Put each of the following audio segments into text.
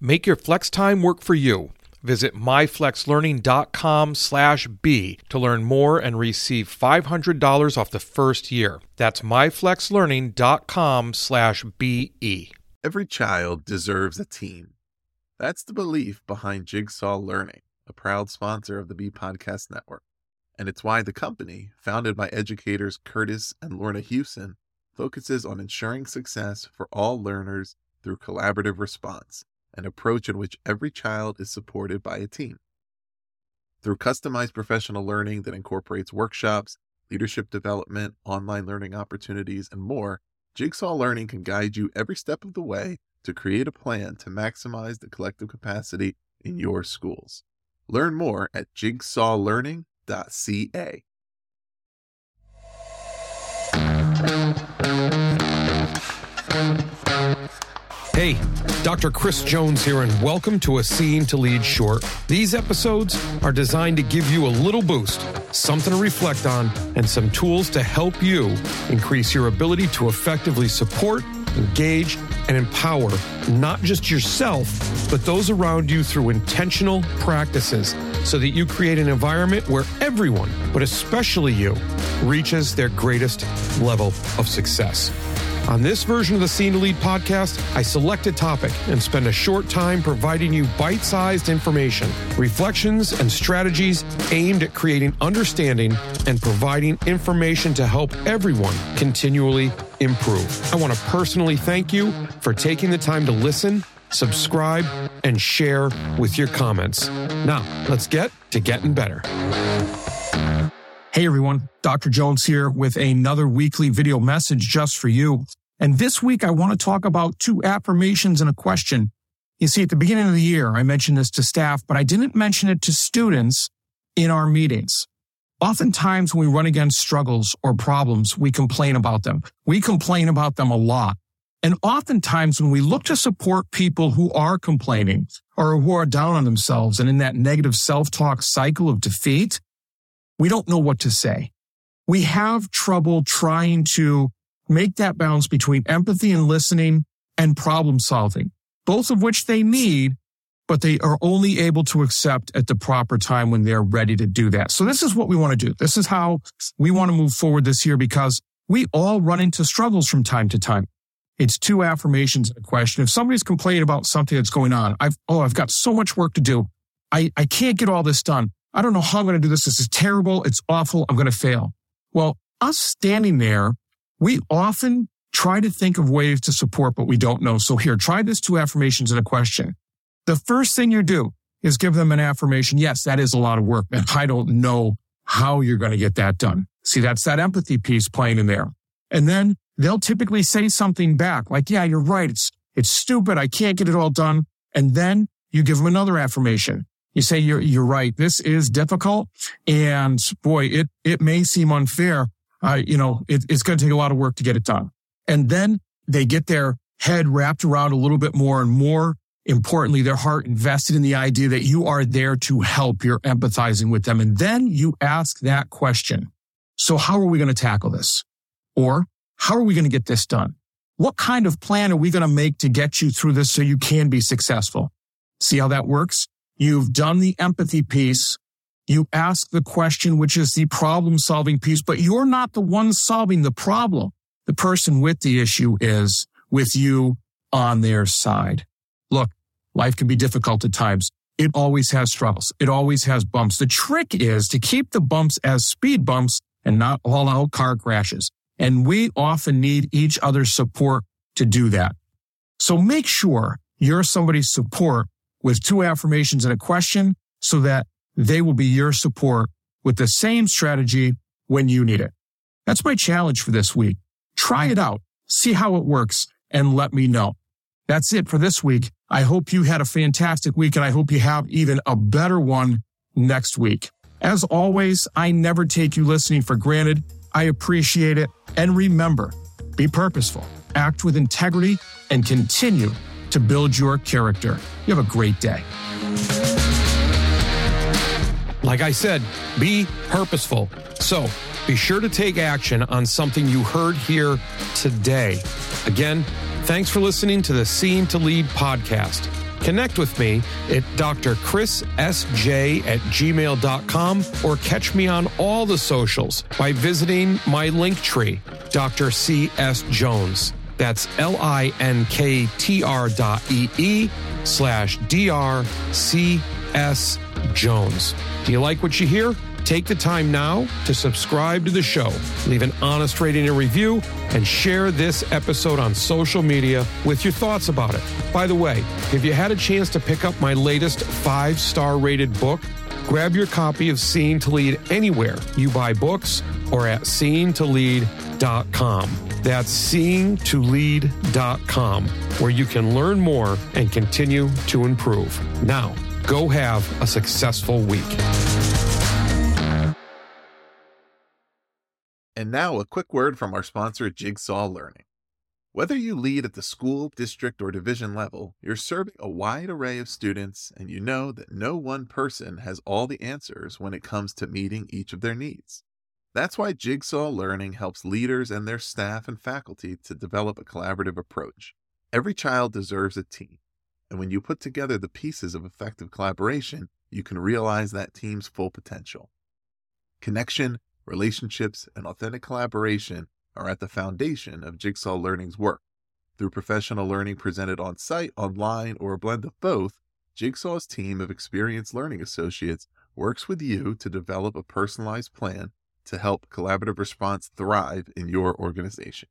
Make your flex time work for you. Visit myflexlearning.com/B to learn more and receive $500 off the first year. That's myflexlearning.com/BE. Every child deserves a team. That's the belief behind Jigsaw Learning, a proud sponsor of the B Podcast Network. And it's why the company, founded by educators Curtis and Lorna Hewson, focuses on ensuring success for all learners through collaborative response, an approach in which every child is supported by a team. Through customized professional learning that incorporates workshops, leadership development, online learning opportunities, and more, Jigsaw Learning can guide you every step of the way to create a plan to maximize the collective capacity in your schools. Learn more at jigsawlearning.ca. Hey, Dr. Chris Jones here, and welcome to a SEEing to Lead short. These episodes are designed to give you a little boost, something to reflect on, and some tools to help you increase your ability to effectively support, engage, and empower not just yourself, but those around you through intentional practices so that you create an environment where everyone, but especially you, reaches their greatest level of success. On this version of the SEEing to Lead podcast, I select a topic and spend a short time providing you bite-sized information, reflections, and strategies aimed at creating understanding and providing information to help everyone continually improve. I want to personally thank you for taking the time to listen, subscribe, and share with your comments. Now, let's get to getting better. Hey everyone, Dr. Jones here with another weekly video message just for you. And this week I want to talk about two affirmations and a question. You see, at the beginning of the year, I mentioned this to staff, but I didn't mention it to students in our meetings. Oftentimes when we run against struggles or problems, we complain about them. We complain about them a lot. And oftentimes when we look to support people who are complaining or who are down on themselves and in that negative self-talk cycle of defeat, we don't know what to say. We have trouble trying to make that balance between empathy and listening and problem solving, both of which they need, but they are only able to accept at the proper time when they're ready to do that. So this is what we want to do. This is how we want to move forward this year, because we all run into struggles from time to time. It's two affirmations and a question. If somebody's complaining about something that's going on, I've got so much work to do. I can't get all this done. I don't know how I'm going to do this. This is terrible. It's awful. I'm going to fail. Well, us standing there, we often try to think of ways to support, but we don't know. So here, try this two affirmations and a question. The first thing you do is give them an affirmation. Yes, that is a lot of work, and I don't know how you're going to get that done. See, that's that empathy piece playing in there. And then they'll typically say something back like, yeah, you're right. It's stupid. I can't get it all done. And then you give them another affirmation. You say, you're right. This is difficult. And boy, it may seem unfair. It's going to take a lot of work to get it done. And then they get their head wrapped around a little bit more, and more importantly, their heart invested in the idea that you are there to help. You're empathizing with them. And then you ask that question. So how are we going to tackle this? Or how are we going to get this done? What kind of plan are we going to make to get you through this so you can be successful? See how that works? You've done the empathy piece. You ask the question, which is the problem-solving piece, but you're not the one solving the problem. The person with the issue is with you on their side. Look, life can be difficult at times. It always has struggles. It always has bumps. The trick is to keep the bumps as speed bumps and not all-out car crashes. And we often need each other's support to do that. So make sure you're somebody's support with two affirmations and a question, so that they will be your support with the same strategy when you need it. That's my challenge for this week. Try it out, see how it works, and let me know. That's it for this week. I hope you had a fantastic week, and I hope you have even a better one next week. As always, I never take you listening for granted. I appreciate it. And remember, be purposeful, act with integrity, and continue to build your character. You have a great day. Like I said, be purposeful. So be sure to take action on something you heard here today. Again, thanks for listening to the SEEing to Lead podcast. Connect with me at drchrissj@gmail.com or catch me on all the socials by visiting my Linktree, Dr. C.S. Jones. That's linktr.ee/drCS Jones. Do you like what you hear? Take the time now to subscribe to the show, leave an honest rating and review, and share this episode on social media with your thoughts about it. By the way, if you had a chance to pick up my latest 5-star rated book, grab your copy of SEEing to Lead anywhere you buy books or at seeingtolead.com. That's seeingtolead.com, where you can learn more and continue to improve. Now, go have a successful week. And now a quick word from our sponsor, Jigsaw Learning. Whether you lead at the school, district, or division level, you're serving a wide array of students, and you know that no one person has all the answers when it comes to meeting each of their needs. That's why Jigsaw Learning helps leaders and their staff and faculty to develop a collaborative approach. Every child deserves a team, and when you put together the pieces of effective collaboration, you can realize that team's full potential. Connection, relationships, and authentic collaboration are at the foundation of Jigsaw Learning's work. Through professional learning presented on-site, online, or a blend of both, Jigsaw's team of experienced learning associates works with you to develop a personalized plan to help collaborative response thrive in your organization.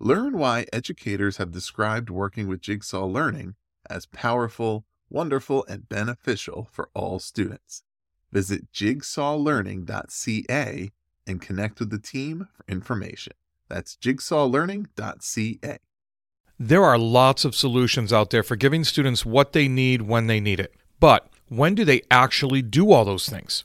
Learn why educators have described working with Jigsaw Learning as powerful, wonderful, and beneficial for all students. Visit jigsawlearning.ca and connect with the team for information. That's jigsawlearning.ca. There are lots of solutions out there for giving students what they need when they need it. But when do they actually do all those things?